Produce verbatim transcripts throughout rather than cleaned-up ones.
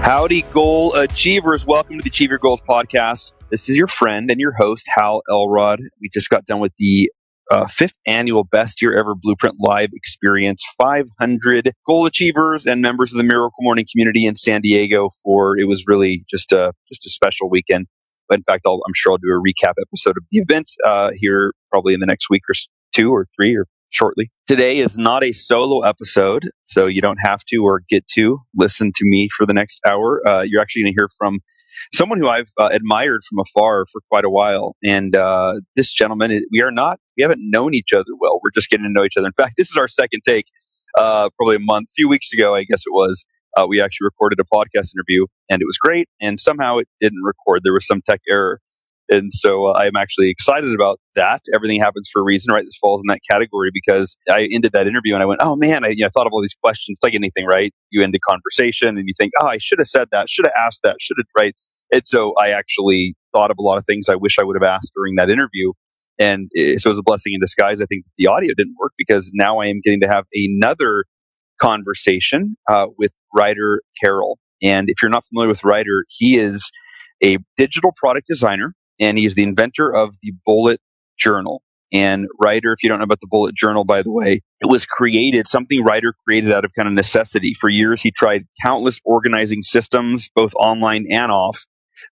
Howdy, goal achievers. Welcome to the Achieve Your Goals podcast. This is your friend and your host, Hal Elrod. We just got done with the uh, fifth annual Best Year Ever Blueprint Live Experience. five hundred goal achievers and members of the Miracle Morning community in San Diego for, it was really just a, just a special weekend. In fact, I'll, I'm sure I'll do a recap episode of the event uh, here probably in the next week or two or three or shortly. Today is not a solo episode, so you don't have to or get to listen to me for the next hour. Uh, you're actually going to hear from someone who I've uh, admired from afar for quite a while. And uh, this gentleman, we are not, we haven't known each other well. We're just getting to know each other. In fact, this is our second take, uh, probably a month, a few weeks ago, I guess it was. Uh, we actually recorded a podcast interview and it was great. And somehow it didn't record. There was some tech error. And so uh, I'm actually excited about that. Everything happens for a reason, right? This falls in that category because I ended that interview and I went, oh man, I you know, thought of all these questions. It's like anything, right? You end a conversation and you think, oh, I should have said that, should have asked that, should have, right? And so I actually thought of a lot of things I wish I would have asked during that interview. And it, so it was a blessing in disguise. I think the audio didn't work because now I am getting to have another conversation uh, with Ryder Carroll. And if you're not familiar with Ryder, he is a digital product designer. And he's the inventor of the Bullet Journal. And Ryder, if you don't know about the Bullet Journal, by the way, it was created, something Ryder created out of kind of necessity. For years, he tried countless organizing systems, both online and off,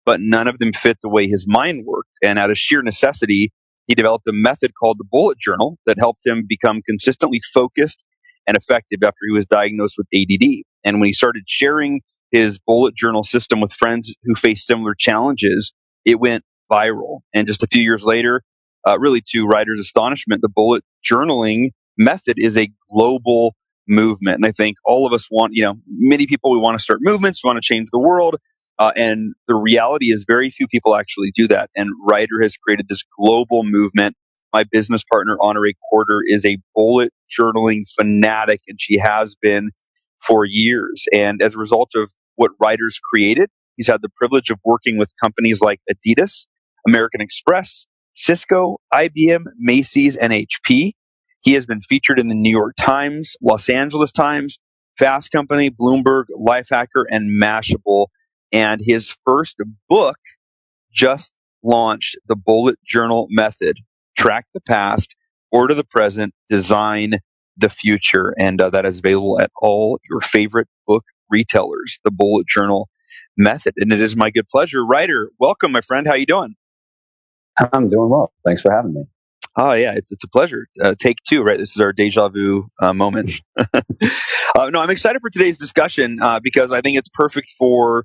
but none of them fit the way his mind worked. And out of sheer necessity, he developed a method called the Bullet Journal that helped him become consistently focused and effective after he was diagnosed with A D D. And when he started sharing his Bullet Journal system with friends who faced similar challenges, it went viral. And just a few years later, uh, really to Ryder's astonishment, the bullet journaling method is a global movement. And I think all of us want, you know, many people, we want to start movements, we want to change the world. Uh, and the reality is very few people actually do that. And Ryder has created this global movement. My business partner, Honoré Corder, is a bullet journaling fanatic, and she has been for years. And as a result of what Ryder's created, he's had the privilege of working with companies like Adidas, American Express, Cisco, I B M, Macy's, and H P. He has been featured in the New York Times, Los Angeles Times, Fast Company, Bloomberg, Lifehacker, and Mashable. And his first book just launched, The Bullet Journal Method. Track the past, order the present, design the future. And uh, that is available at all your favorite book retailers, The Bullet Journal Method. And it is my good pleasure. Ryder, welcome, my friend. How you doing? I'm doing well. Thanks for having me. Oh, yeah. It's, it's a pleasure. Uh, take two, right? This is our deja vu uh, moment. uh, no, I'm excited for today's discussion uh, because I think it's perfect for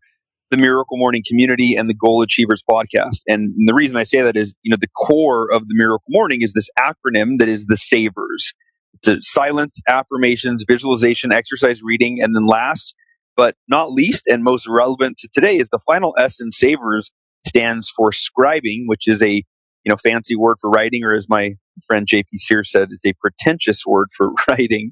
the Miracle Morning community and the Goal Achievers podcast. And the reason I say that is, you know, the core of the Miracle Morning is this acronym that is the SAVERS. It's a silence, affirmations, visualization, exercise, reading, and then last but not least and most relevant to today is the final S in SAVERS stands for scribing, which is a you know fancy word for writing, or as my friend J P Sears said, is a pretentious word for writing.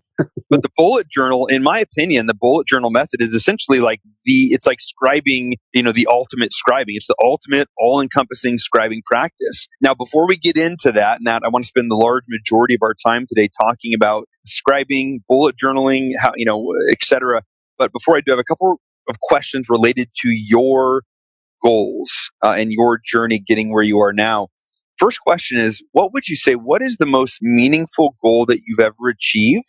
But the bullet journal, in my opinion, the bullet journal method is essentially like the it's like scribing, you know, the ultimate scribing. It's the ultimate all-encompassing scribing practice. Now, before we get into that, and that I want to spend the large majority of our time today talking about scribing, bullet journaling, how you know, et cetera. But before I do, I have a couple of questions related to your goals uh, and your journey getting where you are now. First question is, what would you say, what is the most meaningful goal that you've ever achieved?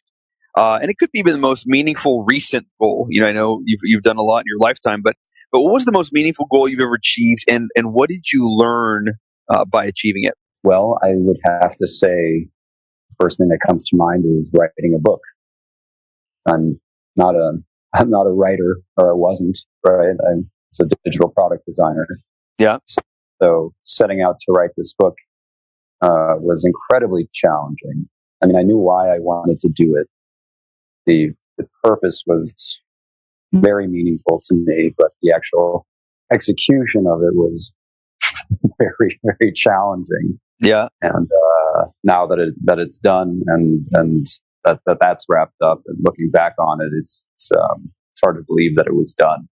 Uh, and it could be the most meaningful recent goal. You know, I know you've you've done a lot in your lifetime, but but what was the most meaningful goal you've ever achieved, and, and what did you learn uh, by achieving it? Well, I would have to say, the first thing that comes to mind is writing a book. I'm not a... I'm not a writer, or I wasn't, right? I was a digital product designer. Yeah. So setting out to write this book uh, was incredibly challenging. I mean, I knew why I wanted to do it. The the purpose was very meaningful to me, but the actual execution of it was very, very challenging. Yeah. And uh, now that it that it's done and and that, that that's wrapped up, and looking back on it, it's it's, um, it's hard to believe that it was done.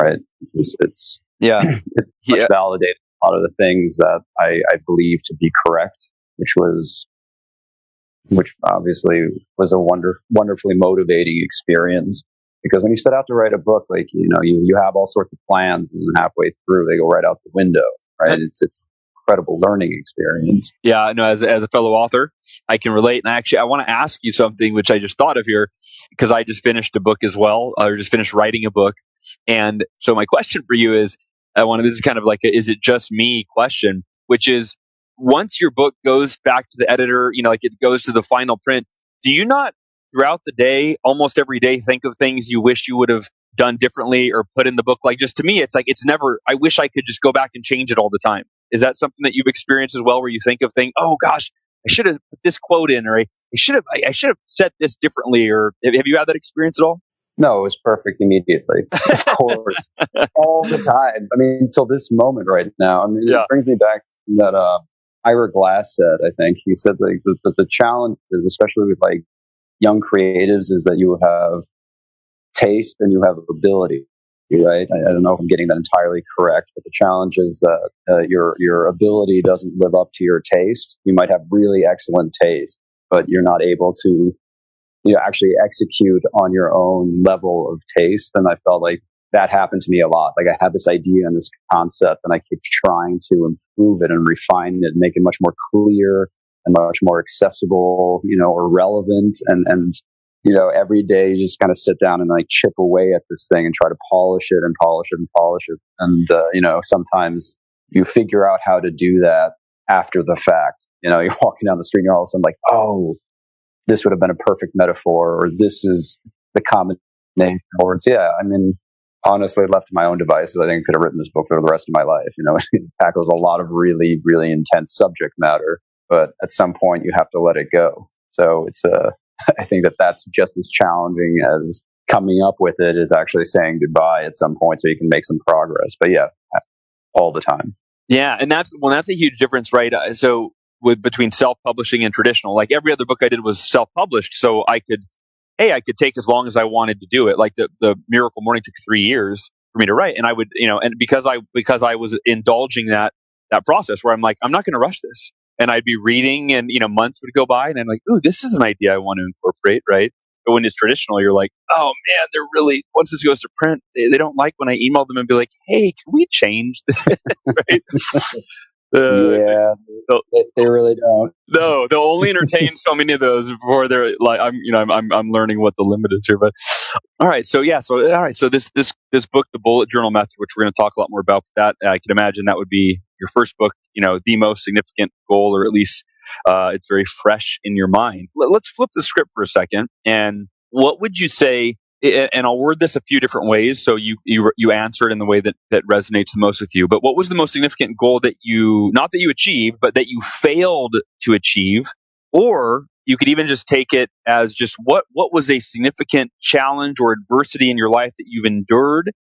Right? It's, it's, it's yeah. It much yeah. validated a lot of the things that I, I believe to be correct, which was, which obviously was a wonder, wonderfully motivating experience. Because when you set out to write a book, like, you know, you, you have all sorts of plans, and halfway through, they go right out the window. Right? It's it's incredible learning experience. Yeah, no. As as a fellow author, I can relate. And actually, I want to ask you something which I just thought of here, because I just finished a book as well, or just finished writing a book. And so my question for you is, I want to. This is kind of like a, is it just me question, which is, once your book goes back to the editor, you know, like it goes to the final print, do you not throughout the day, almost every day, think of things you wish you would have done differently or put in the book? Like, just to me, it's like, it's never, I wish I could just go back and change it all the time. Is that something that you've experienced as well, where you think of things, oh gosh, I should have put this quote in, or I should have, I should have said this differently, or have you had that experience at all? No, it was perfect immediately. Of course. All the time. I mean, until this moment right now. I mean, yeah. It brings me back to that uh, Ira Glass said, I think. He said like the, the, the challenge is, especially with like young creatives, is that you have taste and you have ability, right? I, I don't know if I'm getting that entirely correct, but the challenge is that uh, your your ability doesn't live up to your taste. You might have really excellent taste, but you're not able to, you know, actually execute on your own level of taste. And I felt like that happened to me a lot. Like, I had this idea and this concept, and I keep trying to improve it and refine it and make it much more clear and much more accessible, you know, or relevant. And, and, you know, every day you just kind of sit down and like chip away at this thing and try to polish it and polish it and polish it. And, uh, you know, sometimes you figure out how to do that after the fact. You know, you're walking down the street and you're all of a sudden like, oh, this would have been a perfect metaphor, or this is the combination. Or it's, yeah, I mean, honestly, left to my own devices, I think I could have written this book for the rest of my life. You know, it tackles a lot of really, really intense subject matter, but at some point you have to let it go. So it's a, I think that that's just as challenging as coming up with it is actually saying goodbye at some point so you can make some progress. But yeah, all the time. Yeah. And that's, well, that's a huge difference, right? So with between self-publishing and traditional, like every other book I did was self-published. So I could, hey, I could take as long as I wanted to do it. Like the, the Miracle Morning took three years for me to write. And I would, you know, and because I, because I was indulging that, that process where I'm like, I'm not going to rush this. And I'd be reading, and you know, months would go by, and I'm like, "Ooh, this is an idea I want to incorporate," right? But when it's traditional, you're like, "Oh man, they're really once this goes to print, they, they don't like when I email them and be like, hey, can we change this?" Right? uh, yeah, they, they really don't. No, they'll only entertain so many of those before they're like, "I'm, you know, I'm, I'm, I'm learning what the limit is here." But all right, so yeah, so all right, so this, this, this book, The Bullet Journal Method, which we're going to talk a lot more about. That I can imagine that would be your first book, you know, the most significant goal, or at least uh, it's very fresh in your mind. L- let's flip the script for a second. And what would you say, and I'll word this a few different ways, so you you, you answer it in the way that, that resonates the most with you. But what was the most significant goal that you, not that you achieved, but that you failed to achieve? Or you could even just take it as just what what was a significant challenge or adversity in your life that you've endured?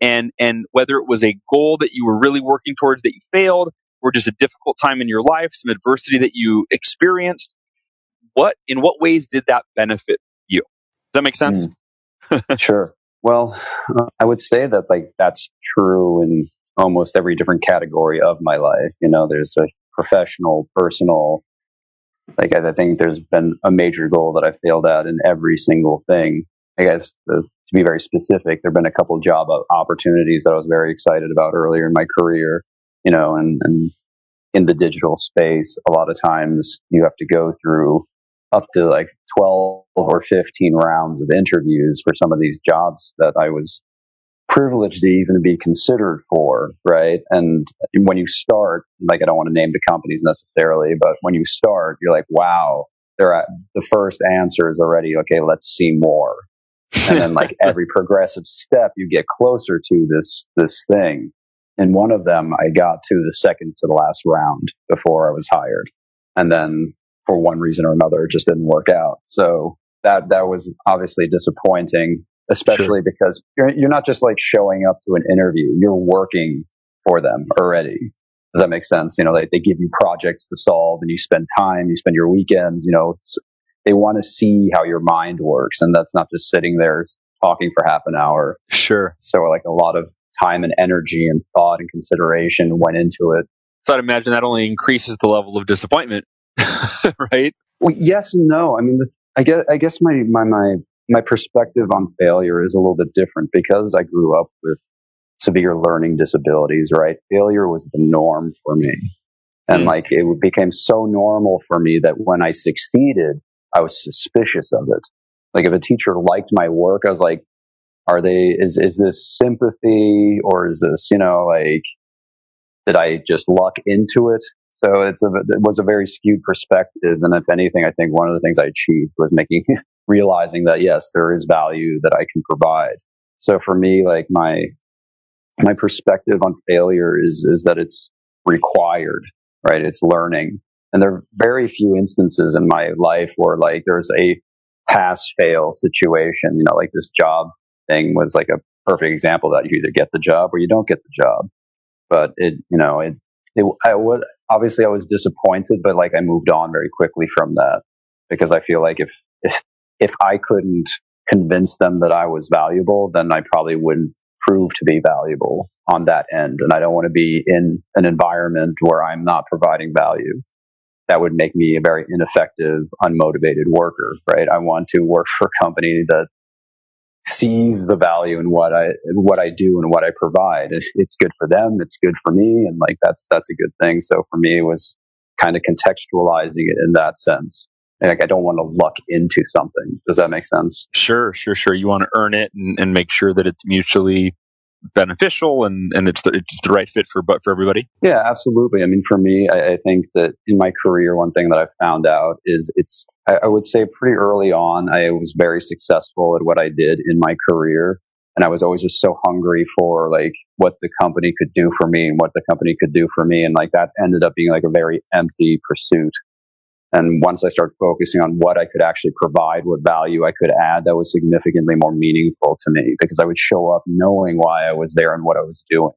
And and whether it was a goal that you were really working towards that you failed, or just a difficult time in your life, some adversity that you experienced, what in what ways did that benefit you? Does that make sense? Mm. Sure. Well, uh, I would say that like that's true in almost every different category of my life. You know, there's a professional, personal. Like I, I think there's been a major goal that I failed at in every single thing. I guess the. To be very specific, there have been a couple job opportunities that I was very excited about earlier in my career, you know, and, and in the digital space, a lot of times you have to go through up to like twelve or fifteen rounds of interviews for some of these jobs that I was privileged to even be considered for, right? And when you start, like I don't want to name the companies necessarily, but when you start, you're like, wow, they're at, the first answer is already, okay, let's see more. And then like every progressive step you get closer to this this thing. And one of them I got to the second to the last round before I was hired. And then for one reason or another it just didn't work out. So that that was obviously disappointing, especially sure. because you're, you're not just like showing up to an interview, you're working for them already. Does that make sense? You know, they, they give you projects to solve and you spend time, you spend your weekends, you know, they want to see how your mind works. And that's not just sitting there talking for half an hour. Sure. So like a lot of time and energy and thought and consideration went into it. So I'd imagine that only increases the level of disappointment, right? Well, yes and no. I mean, the, I guess I guess my, my my my perspective on failure is a little bit different because I grew up with severe learning disabilities, right? Failure was the norm for me. And like it became so normal for me that when I succeeded, I was suspicious of it. Like if a teacher liked my work, I was like, are they, is, is this sympathy or is this, you know, like, did I just luck into it? So it's a, it was a very skewed perspective. And if anything, I think one of the things I achieved was making, realizing that yes, there is value that I can provide. So for me, like my, my perspective on failure is, is that it's required, right? It's learning. And there are very few instances in my life where like there's a pass fail situation, you know, like this job thing was like a perfect example that you either get the job or you don't get the job. But it, you know, it, it, I was obviously I was disappointed, but like I moved on very quickly from that because I feel like if, if, if I couldn't convince them that I was valuable, then I probably wouldn't prove to be valuable on that end. And I don't want to be in an environment where I'm not providing value. That would make me a very ineffective, unmotivated worker, right? I want to work for a company that sees the value in what I what I do and what I provide. It's, it's good for them, it's good for me, and like that's that's a good thing. So for me, it was kind of contextualizing it in that sense. Like I don't want to luck into something. Does that make sense? Sure, sure, sure. You want to earn it and, and make sure that it's mutually beneficial and, and it's, the, it's the right fit for but for everybody? Yeah, absolutely. I mean, for me, I, I think that in my career, one thing that I've found out is it's, I, I would say pretty early on, I was very successful at what I did in my career. And I was always just so hungry for like what the company could do for me and what the company could do for me. And like that ended up being like a very empty pursuit. And once I started focusing on what I could actually provide, what value I could add, that was significantly more meaningful to me because I would show up knowing why I was there and what I was doing.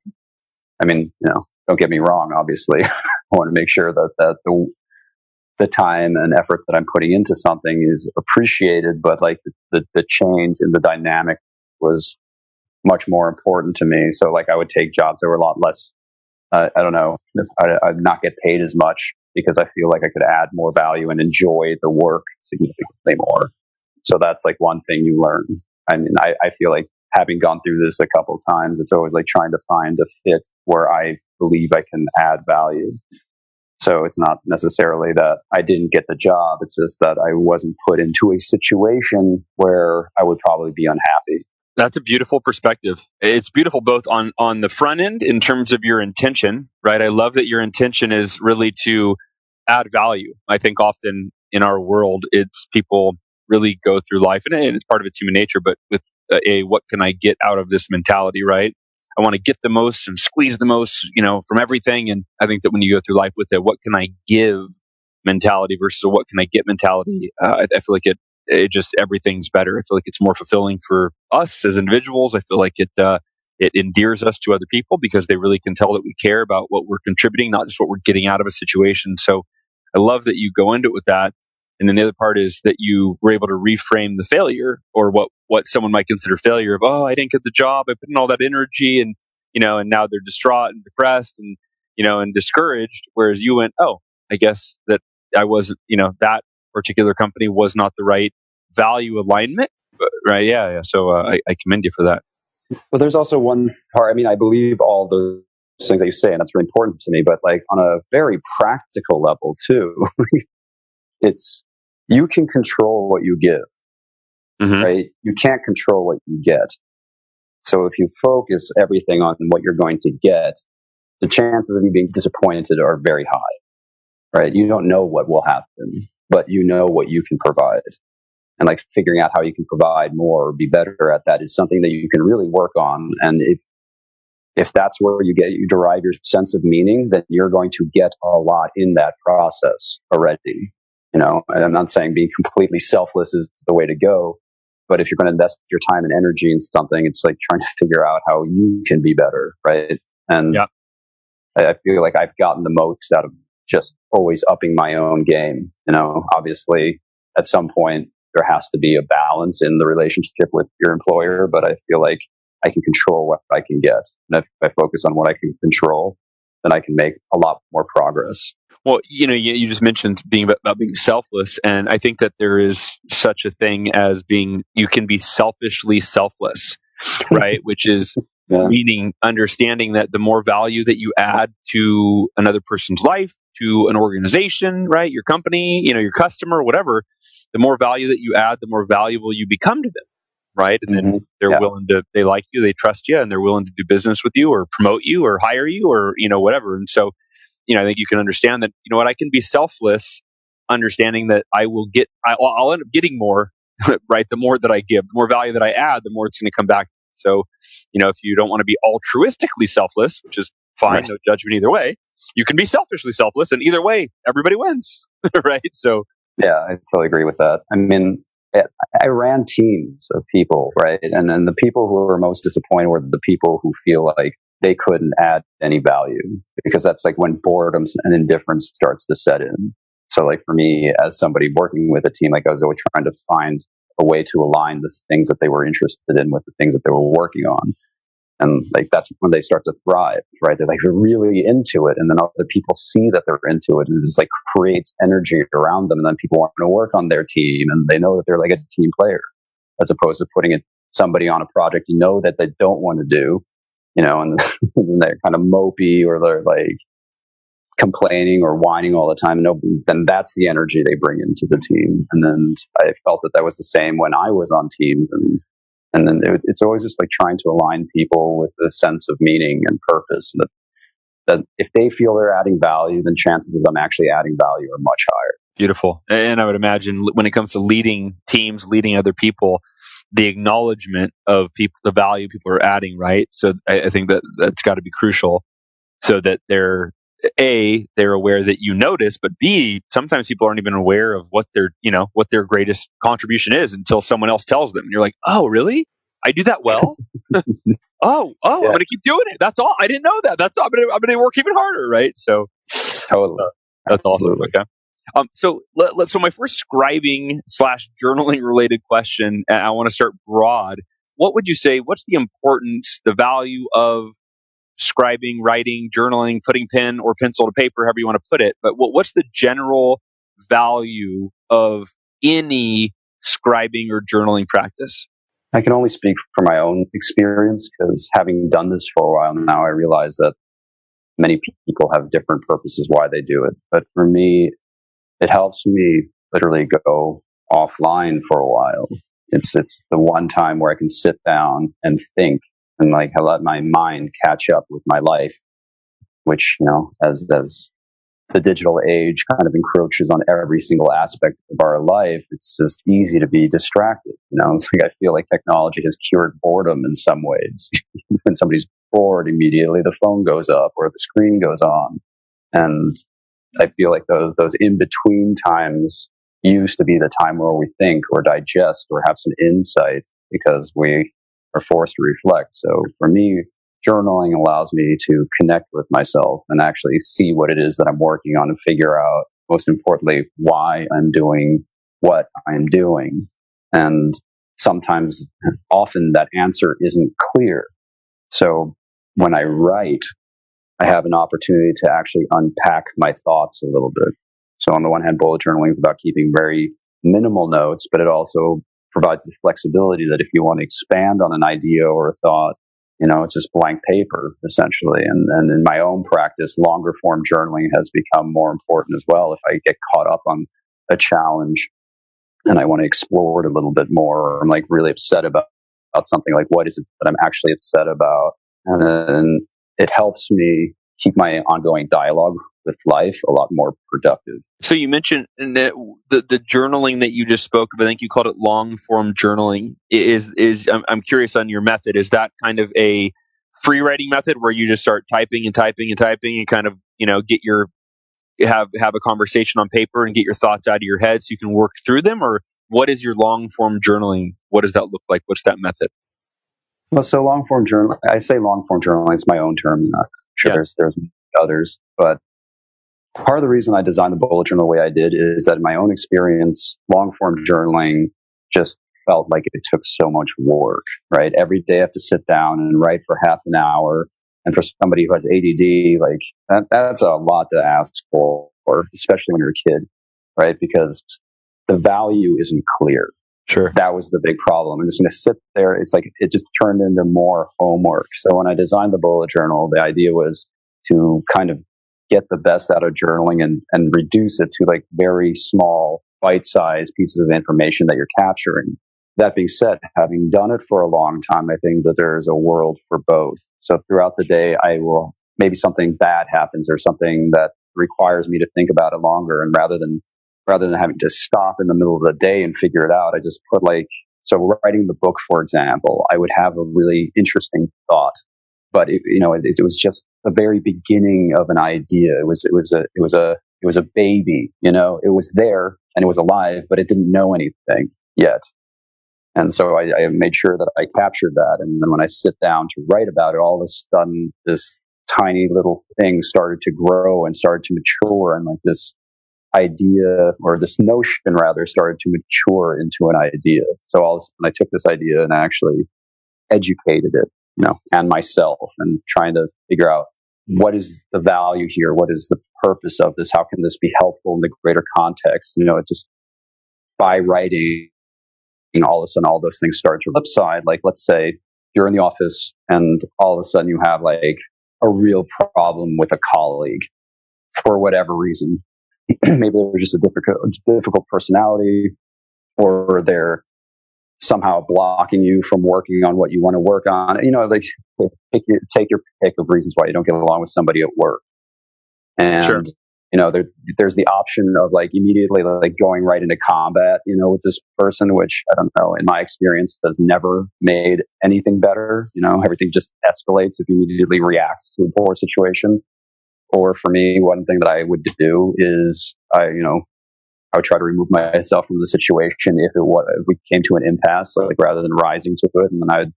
I mean, you know, don't get me wrong, obviously. I want to make sure that, that the the time and effort that I'm putting into something is appreciated, but like the, the, the change in the dynamic was much more important to me. So like I would take jobs that were a lot less, uh, I don't know, I, I'd not get paid as much, because I feel like I could add more value and enjoy the work significantly more. So that's like one thing you learn. I mean, I, I feel like having gone through this a couple of times, it's always like trying to find a fit where I believe I can add value. So it's not necessarily that I didn't get the job. It's just that I wasn't put into a situation where I would probably be unhappy. That's a beautiful perspective. It's beautiful both on, on the front end in terms of your intention, right? I love that your intention is really to add value. I think often in our world, it's people really go through life, and it's part of its human nature, but with a, what can I get out of this mentality, right? I want to get the most and squeeze the most, you know, from everything. And I think that when you go through life with a what can I give mentality versus a what can I get mentality, uh, I, I feel like it It just everything's better. I feel like it's more fulfilling for us as individuals. I feel like it uh, it endears us to other people because they really can tell that we care about what we're contributing, not just what we're getting out of a situation. So I love that you go into it with that. And then the other part is that you were able to reframe the failure or what, what someone might consider failure of, oh, I didn't get the job. I put in all that energy and, you know, and now they're distraught and depressed and, you know, and discouraged. Whereas you went, oh, I guess that I wasn't, you know, that particular company was not the right value alignment, right? Yeah, yeah. So uh, I, I commend you for that. Well, there's also one part. I mean, I believe all those things that you say, and that's really important to me. But like on a very practical level too, it's you can control what you give, mm-hmm. right? You can't control what you get. So if you focus everything on what you're going to get, the chances of you being disappointed are very high, right? You don't know what will happen, but you know what you can provide. And like figuring out how you can provide more or be better at that is something that you can really work on. And if if that's where you get you derive your sense of meaning, then you're going to get a lot in that process already. You know, and I'm not saying being completely selfless is the way to go, but if you're going to invest your time and energy in something, it's like trying to figure out how you can be better, right? And yeah. I feel like I've gotten the most out of just always upping my own game. You know, obviously, at some point, there has to be a balance in the relationship with your employer, but I feel like I can control what I can get. And if I focus on what I can control, then I can make a lot more progress. Well, you know, you, you just mentioned being about being selfless, and I think that there is such a thing as being, you can be selfishly selfless, right? Which is yeah. meaning understanding that the more value that you add to another person's life, to an organization, right? Your company, you know, your customer, whatever, the more value that you add, the more valuable you become to them, right? And mm-hmm. then they're yeah. willing to, they like you, they trust you, and they're willing to do business with you or promote you or hire you or, you know, whatever. And so, you know, I think you can understand that, you know what, I can be selfless, understanding that I will get, I, I'll end up getting more, right? The more that I give, the more value that I add, the more it's going to come back. So, you know, if you don't want to be altruistically selfless, which is fine, right. No judgment either way, you can be selfishly selfless, and either way, everybody wins, right? So, yeah, I totally agree with that. I mean, I ran teams of people, right? And then the people who were most disappointed were the people who feel like they couldn't add any value, because that's like when boredom and indifference starts to set in. So like for me, as somebody working with a team, like I was always trying to find a way to align the things that they were interested in with the things that they were working on. And like that's when they start to thrive, right? They're like really into it, and then other people see that they're into it, and it just like creates energy around them, and then people want to work on their team, and they know that they're like a team player, as opposed to putting it, somebody on a project you know that they don't want to do, you know, and, and they're kind of mopey, or they're like complaining or whining all the time. No, then that's the energy they bring into the team, and then I felt that that was the same when I was on teams. and. And then it's always just like trying to align people with a sense of meaning and purpose. And that, that if they feel they're adding value, then chances of them actually adding value are much higher. Beautiful. And I would imagine when it comes to leading teams, leading other people, the acknowledgement of people, the value people are adding, right? So I, I think that that's got to be crucial, so that they're A, they're aware that you notice, but B, sometimes people aren't even aware of what their, you know, what their greatest contribution is until someone else tells them. And you're like, oh, really? I do that well? oh, oh, yeah. I'm going to keep doing it. That's all. I didn't know that. That's all. I'm going to work even harder, right? So totally. uh, that's Absolutely. Awesome. Okay. Um, so let, let, so my first scribing slash journaling related question, and I want to start broad. What would you say, what's the importance, the value of scribing, writing, journaling, putting pen or pencil to paper, however you want to put it. But what, what's the general value of any scribing or journaling practice? I can only speak from my own experience, because having done this for a while now, I realize that many people have different purposes why they do it. But for me, it helps me literally go offline for a while. It's it's the one time where I can sit down and think, and like I let my mind catch up with my life, which, you know, as as the digital age kind of encroaches on every single aspect of our life, it's just easy to be distracted. You know, it's like I feel like technology has cured boredom in some ways. When somebody's bored, immediately the phone goes up or the screen goes on, and I feel like those those in between times used to be the time where we think or digest or have some insight, because we are forced to reflect. So for me, journaling allows me to connect with myself and actually see what it is that I'm working on and figure out, most importantly, why I'm doing what I'm doing. And sometimes, often that answer isn't clear. So when I write, I have an opportunity to actually unpack my thoughts a little bit. So on the one hand, bullet journaling is about keeping very minimal notes, but it also provides the flexibility that if you want to expand on an idea or a thought, you know, it's just blank paper, essentially. And, and in my own practice, longer form journaling has become more important as well. If I get caught up on a challenge and I want to explore it a little bit more, or I'm like really upset about, about something, like what is it that I'm actually upset about? And then it helps me keep my ongoing dialogue with life a lot more productive. So you mentioned that the, the journaling that you just spoke of, I think you called it long form journaling. Is is I'm, I'm curious on your method. Is that kind of a free writing method where you just start typing and typing and typing and kind of, you know, get your have, have a conversation on paper and get your thoughts out of your head so you can work through them? Or what is your long-form journaling? What does that look like? What's that method? Well, so long-form journaling, I say long-form journaling, it's my own term. I'm sure yeah. there's, there's others, but part of the reason I designed the bullet journal the way I did is that in my own experience, long-form journaling just felt like it took so much work, right? Every day I have to sit down and write for half an hour. And for somebody who has A D D, like that, that's a lot to ask for, or especially when you're a kid, right? Because the value isn't clear. Sure. That was the big problem. I'm just going to sit there. It's like, it just turned into more homework. So when I designed the bullet journal, the idea was to kind of get the best out of journaling and, and reduce it to like very small bite-sized pieces of information that you're capturing. That being said, having done it for a long time, I think that there is a world for both. So throughout the day, I will, maybe something bad happens or something that requires me to think about it longer. And rather than, rather than having to stop in the middle of the day and figure it out, I just put like, so writing the book, for example, I would have a really interesting thought, but it, you know, it, it was just the very beginning of an idea. It was, it was a, it was a, it was a baby, you know, it was there and it was alive, but it didn't know anything yet. And so I, I made sure that I captured that. And then when I sit down to write about it, all of a sudden this tiny little thing started to grow and started to mature. And like this idea or this notion rather started to mature into an idea. So all of a sudden I took this idea and I actually educated it, you know, and myself, and trying to figure out what is the value here? What is the purpose of this? How can this be helpful in the greater context? You know, it just by writing, and all of a sudden, all those things start to upside. Like, let's say you're in the office and all of a sudden you have like a real problem with a colleague for whatever reason. Maybe they're just a difficult, difficult personality, or they're somehow blocking you from working on what you want to work on. You know, like take your, take your pick of reasons why you don't get along with somebody at work. And sure. You know, there, there's the option of like immediately like going right into combat, you know, with this person, which I don't know, in my experience, has never made anything better. You know, everything just escalates if you immediately react to a poor situation. Or for me, one thing that I would do is I, you know, I would try to remove myself from the situation if it was, if we came to an impasse, like rather than rising to it. And then I'd,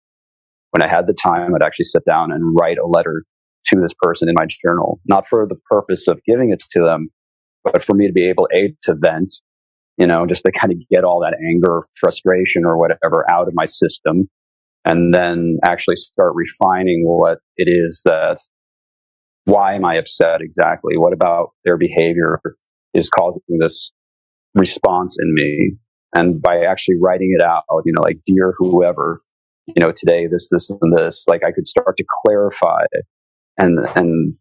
when I had the time, I'd actually sit down and write a letter to this person in my journal, not for the purpose of giving it to them, but for me to be able a, to vent, you know, just to kind of get all that anger, frustration or whatever out of my system, and then actually start refining what it is that, why am I upset exactly? What about their behavior is causing this response in me? And by actually writing it out, you know, like, dear whoever, you know, today, this, this, and this, like I could start to clarify it. And and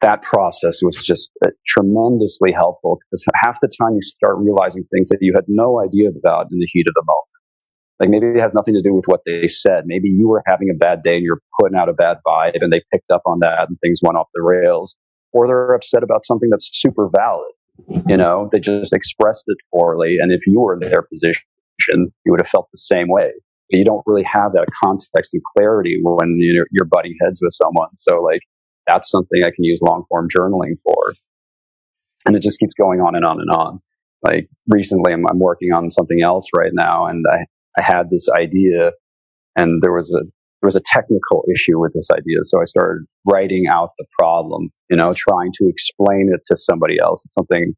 that process was just uh, tremendously helpful, because half the time you start realizing things that you had no idea about in the heat of the moment. Like maybe it has nothing to do with what they said. Maybe you were having a bad day and you're putting out a bad vibe and they picked up on that and things went off the rails. Or they're upset about something that's super valid. You know, they just expressed it poorly. And if you were in their position, you would have felt the same way. You don't really have that context and clarity when you're, you're butting heads with someone. So like, that's something I can use long form journaling for. And it just keeps going on and on and on. Like recently I'm, I'm working on something else right now. And I, I had this idea, and there was a, there was a technical issue with this idea. So I started writing out the problem, you know, trying to explain it to somebody else. It's something,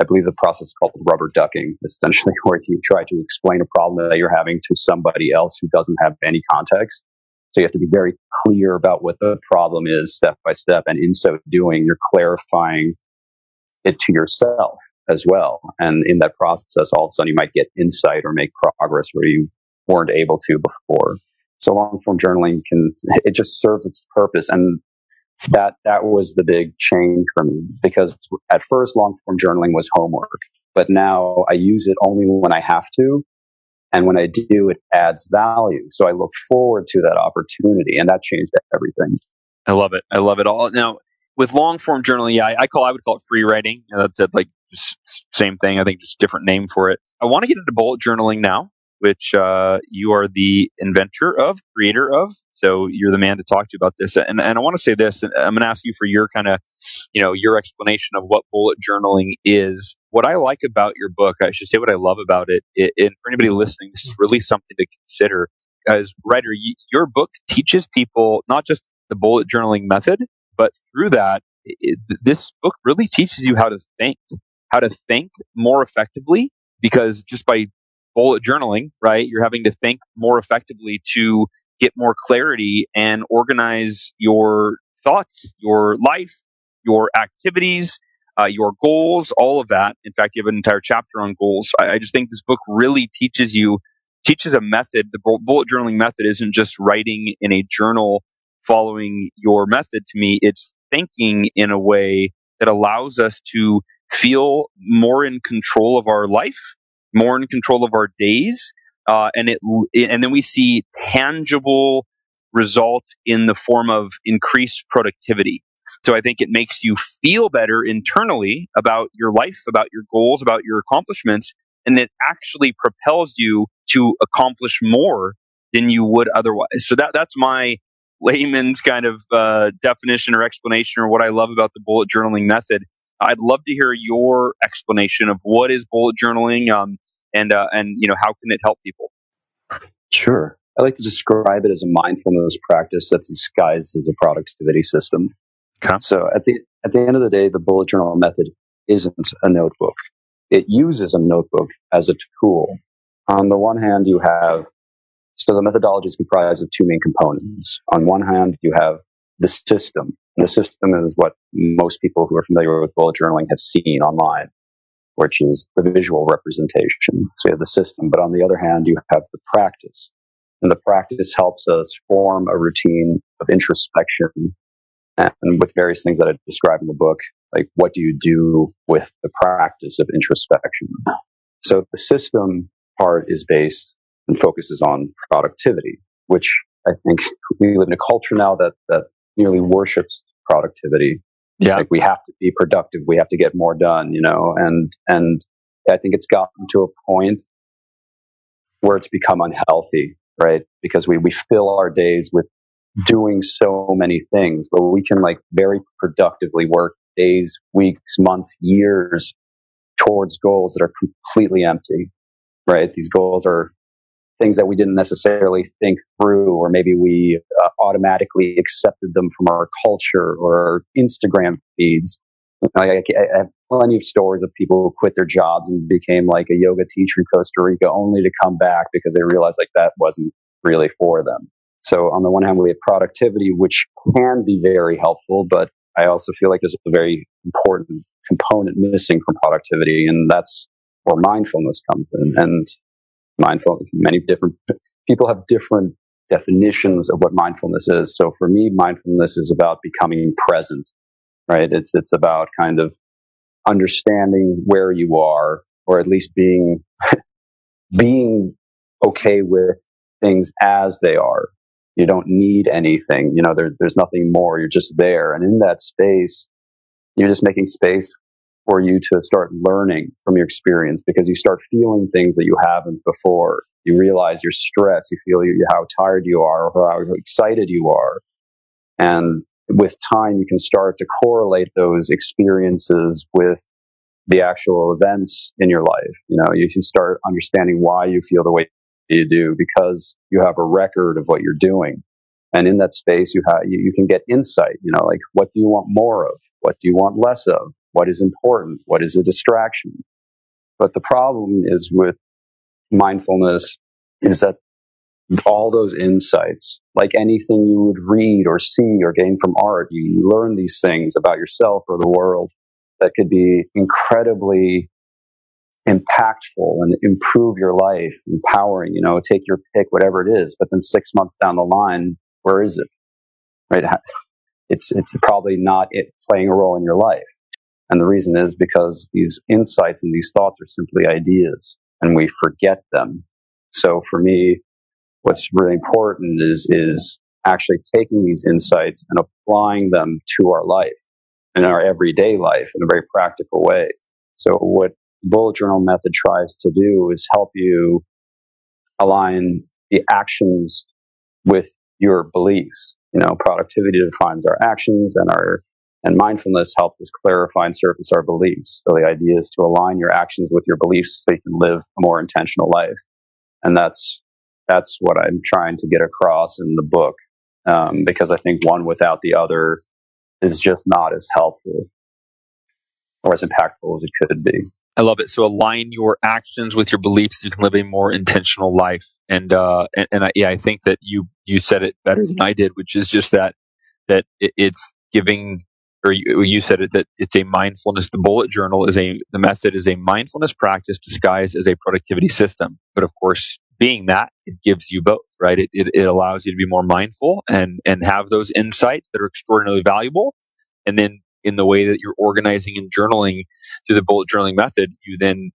I believe the process is called rubber ducking, essentially, where you try to explain a problem that you're having to somebody else who doesn't have any context. So you have to be very clear about what the problem is step by step. And in so doing, you're clarifying it to yourself as well. And in that process, all of a sudden you might get insight or make progress where you weren't able to before. So long-form journaling can, it just serves its purpose. And That that was the big change for me, because at first long-form journaling was homework, but now I use it only when I have to, and when I do, it adds value. So I look forward to that opportunity, and that changed everything. I love it. I love it all. Now with long-form journaling, yeah, I, I call I would call it free writing. That's it, like just same thing. I think just different name for it. I want to get into bullet journaling now. which uh, you are the inventor of, creator of. So you're the man to talk to about this. And and I want to say this, and I'm going to ask you for your kind of, you know, your explanation of what bullet journaling is. What I like about your book, I should say what I love about it, it and for anybody listening, this is really something to consider. As Ryder, y- your book teaches people not just the bullet journaling method, but through that, it, this book really teaches you how to think, how to think more effectively, because just by bullet journaling, right, you're having to think more effectively to get more clarity and organize your thoughts, your life, your activities, uh, your goals, all of that. In fact, you have an entire chapter on goals. I, I just think this book really teaches you, teaches a method. The bullet journaling method isn't just writing in a journal following your method to me. It's thinking in a way that allows us to feel more in control of our life, more in control of our days, uh, and it, and then we see tangible results in the form of increased productivity. So I think it makes you feel better internally about your life, about your goals, about your accomplishments, and it actually propels you to accomplish more than you would otherwise. So that that's my layman's kind of uh, definition or explanation, or what I love about the bullet journaling method. I'd love to hear your explanation of what is bullet journaling, um, and uh, and you know, how can it help people? Sure, I like to describe it as a mindfulness practice that's disguised as a productivity system. Okay. So at the at the end of the day, the bullet journal method isn't a notebook. It uses a notebook as a tool. On the one hand, you have so the methodology is comprised of two main components. On one hand, you have the system. And the system is what most people who are familiar with bullet journaling have seen online, which is the visual representation. So we have the system, but on the other hand, you have the practice. And the practice helps us form a routine of introspection, and with various things that I describe in the book, like what do you do with the practice of introspection? So the system part is based and focuses on productivity, which I think we live in a culture now that, that nearly worships productivity. Yeah. Like we have to be productive. We have to get more done, you know, and, and I think it's gotten to a point where it's become unhealthy, right? Because we, we fill our days with doing so many things, but we can like very productively work days, weeks, months, years towards goals that are completely empty, right? These goals are things that we didn't necessarily think through, or maybe we uh, automatically accepted them from our culture or our Instagram feeds. I, I, I have plenty of stories of people who quit their jobs and became like a yoga teacher in Costa Rica only to come back because they realized like that wasn't really for them. So on the one hand, we have productivity, which can be very helpful, but I also feel like there's a very important component missing from productivity, and that's where mindfulness comes in. And mindfulness, many different people have different definitions of what mindfulness is. So for me, mindfulness is about becoming present, right? It's it's about kind of understanding where you are, or at least being being okay with things as they are. You don't need anything. You know, there, there's nothing more. You're just there. And in that space, you're just making space for you to start learning from your experience, because you start feeling things that you haven't before. You realize your stress, you feel you, how tired you are, or how excited you are. And with time, you can start to correlate those experiences with the actual events in your life. You know, you can start understanding why you feel the way you do, because you have a record of what you're doing. And in that space, you have you, you can get insight, you know, like what do you want more of? What do you want less of? What is important? What is a distraction? But the problem is with mindfulness is that all those insights, like anything you would read or see or gain from art, you learn these things about yourself or the world that could be incredibly impactful and improve your life, empowering, you know, take your pick, whatever it is. But then six months down the line, where is it? Right? It's, it's probably not it playing a role in your life. And the reason is because these insights and these thoughts are simply ideas, and we forget them. So for me, what's really important is is actually taking these insights and applying them to our life, in our everyday life, in a very practical way. So what the bullet journal method tries to do is help you align the actions with your beliefs. You know, productivity defines our actions, and our and mindfulness helps us clarify and surface our beliefs. So the idea is to align your actions with your beliefs so you can live a more intentional life. And that's that's what I'm trying to get across in the book, um, because I think one without the other is just not as helpful or as impactful as it could be. I love it. So align your actions with your beliefs so you can live a more intentional life. And uh, and, and I, yeah, I think that you you said it better than I did, which is just that that it, it's giving, or you, you said it, that it's a mindfulness. The bullet journal is a, the method is a mindfulness practice disguised as a productivity system. But of course, being that, it gives you both, right? It it, it allows you to be more mindful and, and have those insights that are extraordinarily valuable. And then in the way that you're organizing and journaling through the bullet journaling method, you then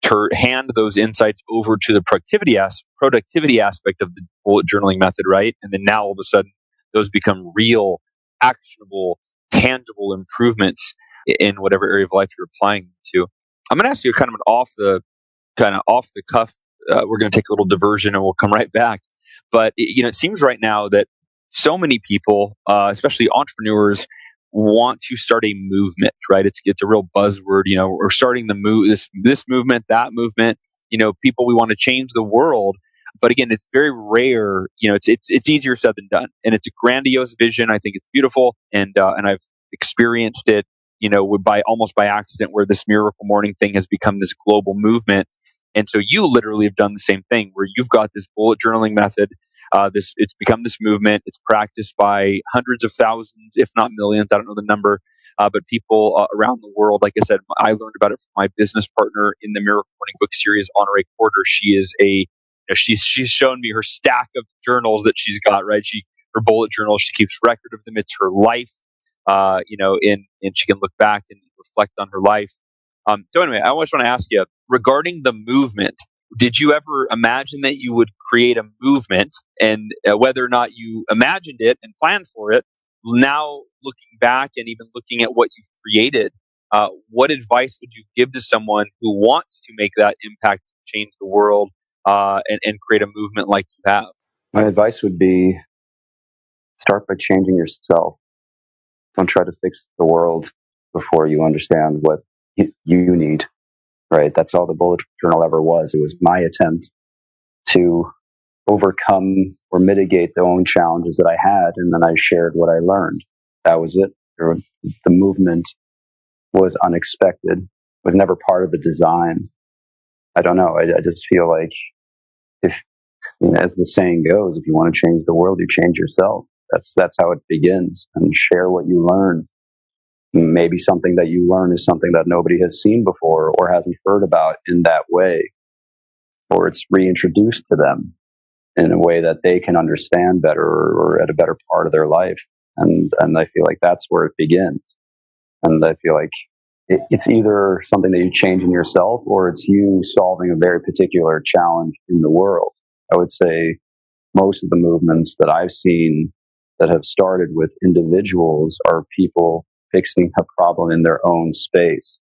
ter- hand those insights over to the productivity as- productivity aspect of the bullet journaling method, right? And then now all of a sudden, those become real, actionable, tangible improvements in whatever area of life you're applying them to. I'm going to ask you kind of an off the kind of off the cuff. Uh, we're going to take a little diversion, and we'll come right back. But it, you know, it seems right now that so many people, uh, especially entrepreneurs, want to start a movement, right? It's it's a real buzzword, you know. We're starting the move, this this movement, that movement. You know, people, we want to change the world. But again, it's very rare. You know, it's it's it's easier said than done, and it's a grandiose vision. I think it's beautiful, and uh, and I've experienced it. You know, by almost by accident, where this Miracle Morning thing has become this global movement. And so you literally have done the same thing, where you've got this bullet journaling method. Uh, this it's become this movement. It's practiced by hundreds of thousands, if not millions. I don't know the number, uh, but people uh, around the world. Like I said, I learned about it from my business partner in the Miracle Morning book series, Honoré Corder. She is a you know, she's she's shown me her stack of journals that she's got. Right, she her bullet journals. She keeps record of them. It's her life. Uh, you know, and and she can look back and reflect on her life. Um, so anyway, I always want to ask you regarding the movement. Did you ever imagine that you would create a movement, and uh, whether or not you imagined it and planned for it, now looking back and even looking at what you've created, uh, what advice would you give to someone who wants to make that impact, change the world, uh, and, and create a movement like you have? My advice would be start by changing yourself. Don't try to fix the world before you understand what you need, right? That's all the bullet journal ever was. It was my attempt to overcome or mitigate the own challenges that I had, and then I shared what I learned. That was it. There were, the movement was unexpected. It was never part of the design. I don't know. I, I just feel like, if, you know, as the saying goes, if you want to change the world, you change yourself. That's that's how it begins. And share what you learn. Maybe something that you learn is something that nobody has seen before or hasn't heard about in that way, or it's reintroduced to them in a way that they can understand better or at a better part of their life. And and I feel like that's where it begins. And I feel like it, it's either something that you change in yourself, or it's you solving a very particular challenge in the world. I would say most of the movements that I've seen that have started with individuals are people fixing a problem in their own space.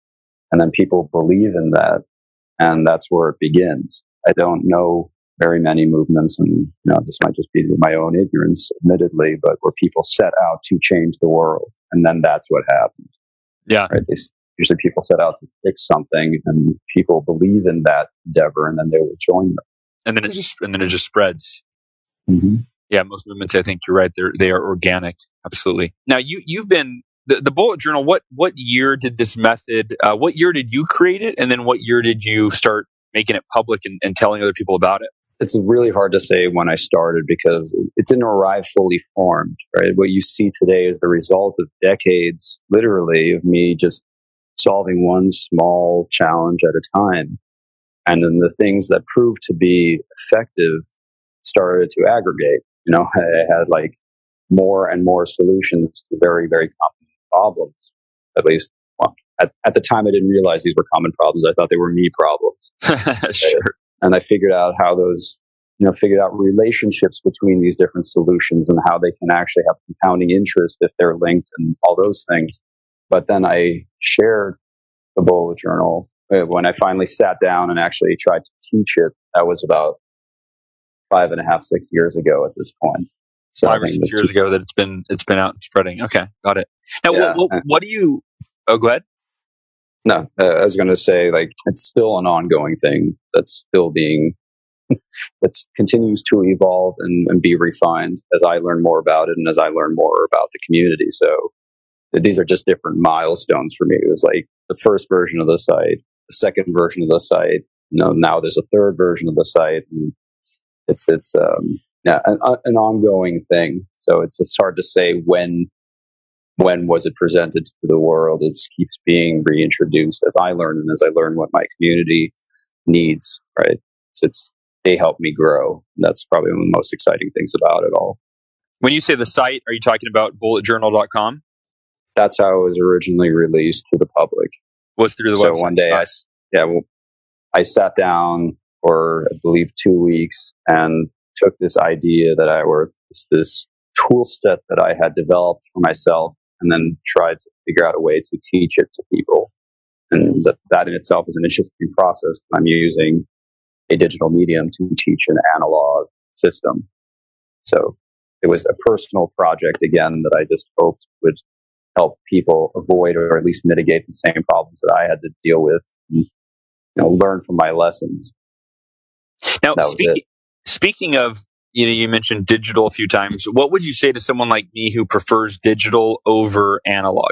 And then people believe in that, and that's where it begins. I don't know very many movements, and you know, this might just be my own ignorance, admittedly, but where people set out to change the world, and then that's what happens. Yeah. Right? They, usually people set out to fix something, and people believe in that endeavor, and then they will join them. And then it just and then it just spreads. Mm-hmm. Yeah, most movements, I think you're right. They're they are organic. Absolutely. Now you you've been The, the bullet journal. What what year did this method? Uh, what year did you create it, and then what year did you start making it public and, and telling other people about it? It's really hard to say when I started, because it didn't arrive fully formed. Right, what you see today is the result of decades, literally, of me just solving one small challenge at a time, and then the things that proved to be effective started to aggregate. You know, I had like more and more solutions to very very complex problems. At least well, at, at the time, I didn't realize these were common problems. I thought they were me problems. Sure. And I figured out how those, you know, figured out relationships between these different solutions and how they can actually have compounding interest if they're linked and all those things. But then I shared the bullet journal. When I finally sat down and actually tried to teach it, that was about five and a half, six years ago at this point. So five or six years two- ago that it's been it's been out and spreading. Okay, got it. Now, yeah. what, what, what do you? Oh, go ahead. No, uh, I was going to say like it's still an ongoing thing that's still being that continues to evolve and, and be refined as I learn more about it and as I learn more about the community. So these are just different milestones for me. It was like the first version of the site, the second version of the site. You know, now there's a third version of the site, and it's it's um, yeah, an, an ongoing thing. So it's it's hard to say when when was it presented to the world. It keeps being reintroduced as I learn and as I learn what my community needs. Right? It's it's they help me grow. That's probably one of the most exciting things about it all. When you say the site, are you talking about bullet journal dot com? That's how it was originally released to the public. Was through the so website. So one day, I, yeah, well, I sat down for, I believe, two weeks and took this idea that I were, this, this tool set that I had developed for myself and then tried to figure out a way to teach it to people. And that, that in itself is an interesting process. I'm using a digital medium to teach an analog system. So it was a personal project, again, that I just hoped would help people avoid or at least mitigate the same problems that I had to deal with and, you know, learn from my lessons. Now, speak, speaking of, you know, you mentioned digital a few times. What would you say to someone like me who prefers digital over analog?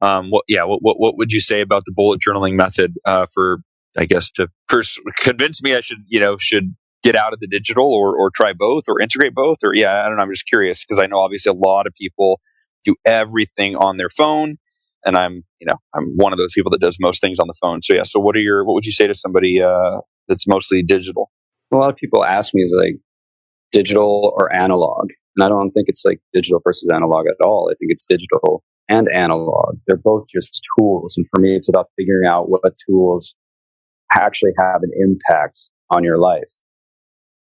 Um, what, yeah, what, what, what would you say about the bullet journaling method uh, for, I guess, to pers- convince me I should, you know, should get out of the digital or, or try both or integrate both? Or, yeah, I don't know. I'm just curious because I know obviously a lot of people do everything on their phone, and I'm, you know, I'm one of those people that does most things on the phone. So yeah, so what are your, what would you say to somebody uh, that's mostly digital? A lot of people ask me is like digital or analog, and I don't think it's like digital versus analog at all. I think it's digital and analog. They're both just tools, and for me, it's about figuring out what tools actually have an impact on your life.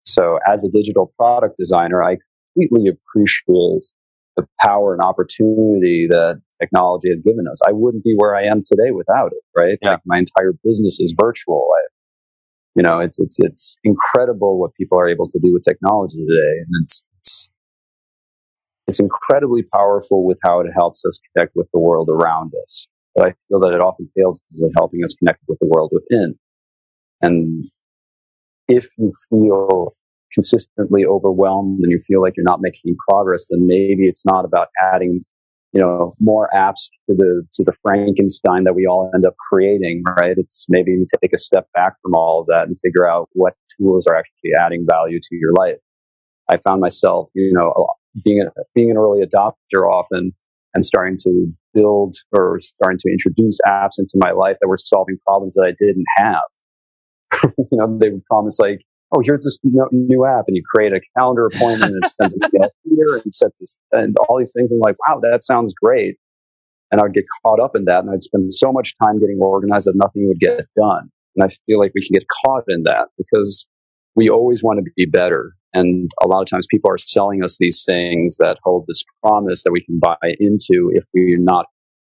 So as a digital product designer, I completely appreciate the power and opportunity that technology has given us. I wouldn't be where I am today without it, right? Yeah. Like my entire business is virtual. I, you know, it's it's it's incredible what people are able to do with technology today, and it's it's, it's incredibly powerful with how it helps us connect with the world around us. But I feel that it often fails in helping us connect with the world within. And if you feel consistently overwhelmed and you feel like you're not making progress, then maybe it's not about adding, you know, more apps to the to the Frankenstein that we all end up creating, right? It's maybe you take a step back from all of that and figure out what tools are actually adding value to your life. I found myself, you know, being a, being an early adopter often and starting to build or starting to introduce apps into my life that were solving problems that I didn't have. You know, they would promise like, oh, here's this new app, and you create a calendar appointment, and it sends it here, and sets this, and all these things. I'm like, wow, that sounds great. And I'd get caught up in that, and I'd spend so much time getting organized that nothing would get done. And I feel like we can get caught in that because we always want to be better. And a lot of times people are selling us these things that hold this promise that we can buy into if we're not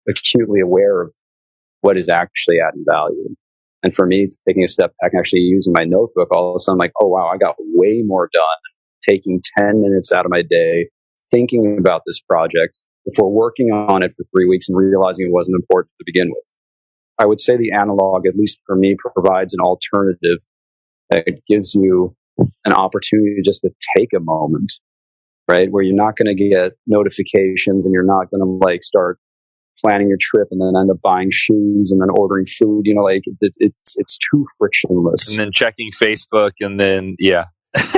acutely aware of what is actually adding value. And for me, taking a step back and actually using my notebook, all of a sudden, like, oh, wow, I got way more done taking ten minutes out of my day thinking about this project before working on it for three weeks and realizing it wasn't important to begin with. I would say the analog, at least for me, provides an alternative that gives you an opportunity just to take a moment, right? Where you're not going to get notifications and you're not going to like start planning your trip and then end up buying shoes and then ordering food, you know, like it, it's it's too frictionless. And then checking Facebook and then, yeah.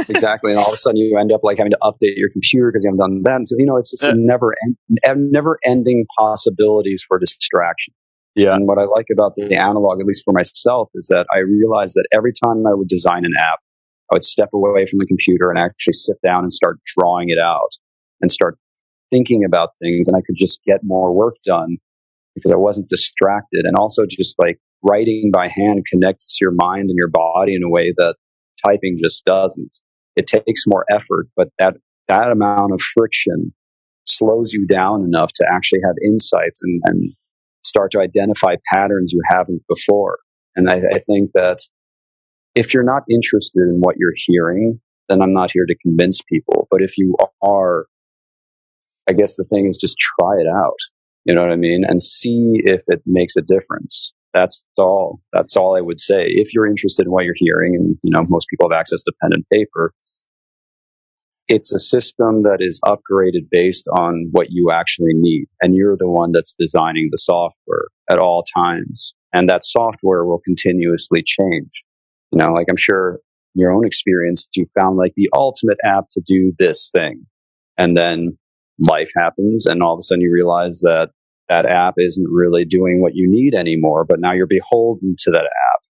Exactly. And all of a sudden you end up like having to update your computer because you haven't done that. And so, you know, it's just a never, en- never ending possibilities for distraction. Yeah. And what I like about the analog, at least for myself, is that I realized that every time I would design an app, I would step away from the computer and actually sit down and start drawing it out and start thinking about things, and I could just get more work done because I wasn't distracted. And also just like writing by hand connects your mind and your body in a way that typing just doesn't. It takes more effort, but that, that amount of friction slows you down enough to actually have insights and, and start to identify patterns you haven't before. And I, I think that if you're not interested in what you're hearing, then I'm not here to convince people. But if you are, I guess the thing is just try it out. You know what I mean? And see if it makes a difference. That's all. That's all I would say. If you're interested in what you're hearing, and you know most people have access to pen and paper, it's a system that is upgraded based on what you actually need. And you're the one that's designing the software at all times. And that software will continuously change. You know, like I'm sure in your own experience, you found like the ultimate app to do this thing. And then life happens and all of a sudden you realize that that app isn't really doing what you need anymore, but now you're beholden to that app.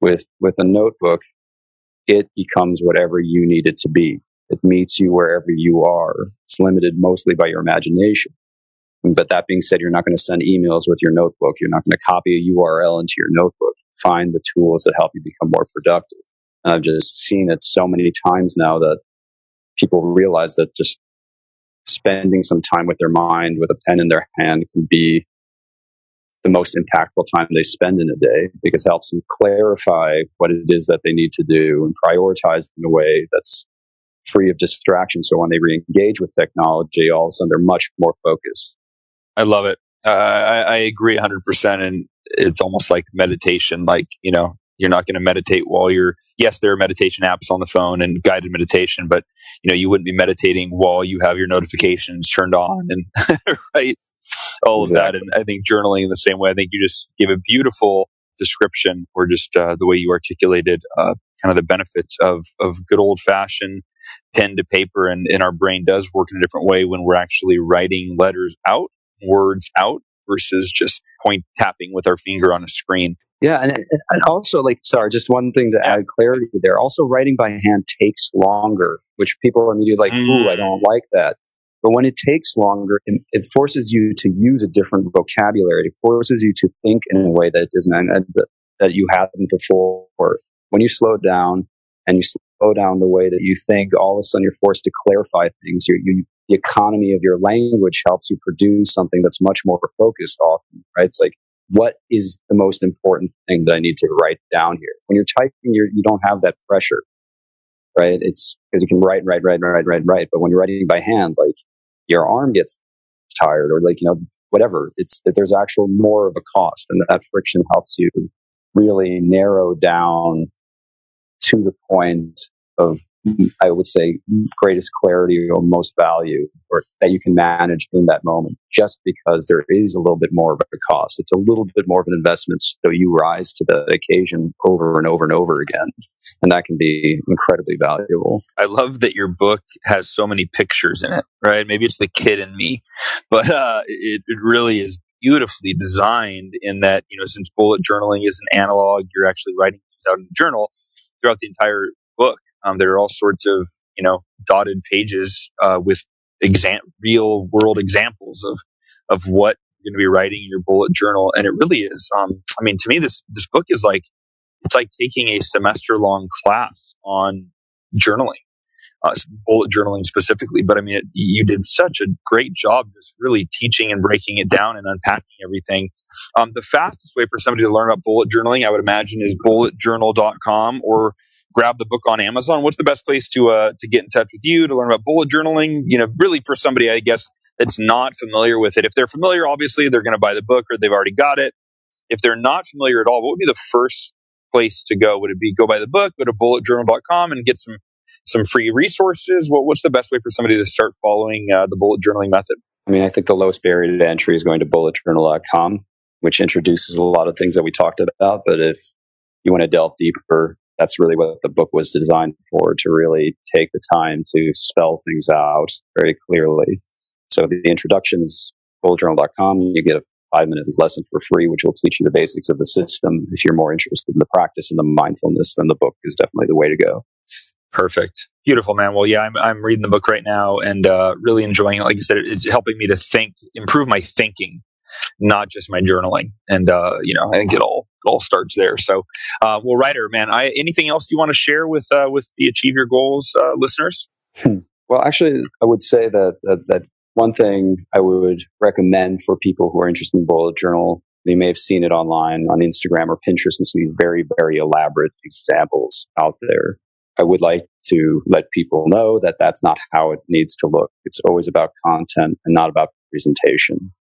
With with a notebook, it becomes whatever you need it to be. It meets you wherever you are. It's limited mostly by your imagination. But that being said, you're not going to send emails with your notebook. You're not going to copy a U R L into your notebook. Find the tools that help you become more productive. And I've just seen it so many times now that people realize that just spending some time with their mind, with a pen in their hand, can be the most impactful time they spend in a day, because it helps them clarify what it is that they need to do and prioritize in a way that's free of distraction. So when they re-engage with technology, all of a sudden they're much more focused. I love it. Uh, I, I agree one hundred percent. And it's almost like meditation. Like, you know, you're not going to meditate while you're... Yes, there are meditation apps on the phone and guided meditation, but you know, you wouldn't be meditating while you have your notifications turned on and right, all of exactly. that. And I think journaling in the same way. I think you just gave a beautiful description, or just uh, the way you articulated uh, kind of the benefits of of good old fashioned pen to paper, and, and our brain does work in a different way when we're actually writing letters out, words out, versus just point tapping with our finger on a screen. Yeah, and, and also, like, sorry, just one thing to add clarity there. Also, writing by hand takes longer, which people immediately like, mm. ooh, I don't like that. But when it takes longer, it forces you to use a different vocabulary. It forces you to think in a way that it isn't, that you haven't before. When you slow down and you slow down the way that you think, all of a sudden you're forced to clarify things. You, you, the economy of your language helps you produce something that's much more focused often, right? It's like, what is the most important thing that I need to write down here? When you're typing, you're, you don't have that pressure, right? It's because you can write, write, write, write, write, write. But when you're writing by hand, like, your arm gets tired, or like, you know, whatever. It's that there's actual more of a cost, and that friction helps you really narrow down to the point of, I would say, greatest clarity or most value, or that you can manage in that moment, just because there is a little bit more of a cost. It's a little bit more of an investment, so you rise to the occasion over and over and over again. And that can be incredibly valuable. I love that your book has so many pictures in it, right? Maybe it's the kid in me, but uh, it, it really is beautifully designed in that, you know, since bullet journaling is an analog, you're actually writing things out in a journal throughout the entire book. Um, there are all sorts of, you know, dotted pages uh, with exam- real world examples of of what you're going to be writing in your bullet journal. And it really is. Um, I mean, to me, this this book is like, it's like taking a semester long class on journaling, uh, bullet journaling specifically. But I mean, it, you did such a great job just really teaching and breaking it down and unpacking everything. Um, the fastest way for somebody to learn about bullet journaling, I would imagine, is bullet journal dot com, or grab the book on Amazon. What's the best place to uh, to get in touch with you, to learn about bullet journaling? You know, really for somebody, I guess, that's not familiar with it. If they're familiar, obviously, they're going to buy the book, or they've already got it. If they're not familiar at all, what would be the first place to go? Would it be go buy the book, go to bullet journal dot com and get some some free resources? What, what's the best way for somebody to start following uh, the bullet journaling method? I mean, I think the lowest barrier to entry is going to bullet journal dot com, which introduces a lot of things that we talked about. But if you want to delve deeper, that's really what the book was designed for, to really take the time to spell things out very clearly. So the introduction is bullet journal dot com. You get a five-minute lesson for free, which will teach you the basics of the system. If you're more interested in the practice and the mindfulness, then the book is definitely the way to go. Perfect. Beautiful, man. Well, yeah, I'm I'm reading the book right now and uh, really enjoying it. Like you said, it's helping me to think, improve my thinking, not just my journaling. And, uh, you know, I think it all all starts there. So, uh, well, Ryder, man, I, anything else you want to share with uh, with the Achieve Your Goals uh, listeners? Hmm. Well, actually, I would say that, that that one thing I would recommend for people who are interested in bullet journal, they may have seen it online on Instagram or Pinterest, and see very, very elaborate examples out there. I would like to let people know that that's not how it needs to look. It's always about content and not about presentation.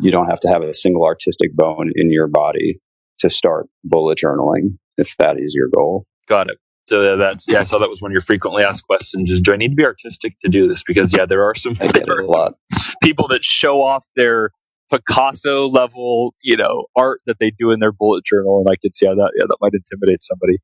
You don't have to have a single artistic bone in your body to start bullet journaling, if that is your goal. Got it. So that's, yeah, I saw that was one of your frequently asked questions is, do I need to be artistic to do this? Because yeah, there are some, there are a lot. some people that show off their Picasso level, you know, art that they do in their bullet journal. And I could see how that, yeah, that might intimidate somebody.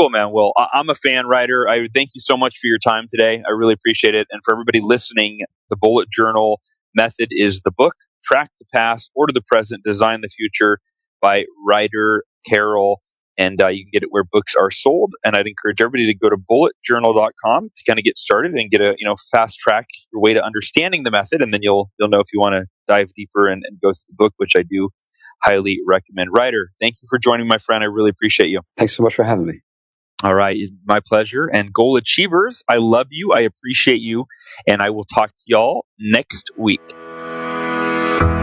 Cool, man. Well, I- I'm a fan, Ryder. I thank you so much for your time today. I really appreciate it. And for everybody listening, the Bullet Journal Method is the book, Track the Past, Order the Present, Design the Future by Ryder Carroll. And uh, you can get it where books are sold. And I'd encourage everybody to go to bullet journal dot com to kind of get started and get a, you know, fast track your way to understanding the method. And then you'll you'll know if you want to dive deeper and, and go through the book, which I do highly recommend. Ryder, thank you for joining, my friend. I really appreciate you. Thanks so much for having me. All right. My pleasure. And goal achievers, I love you. I appreciate you. And I will talk to y'all next week.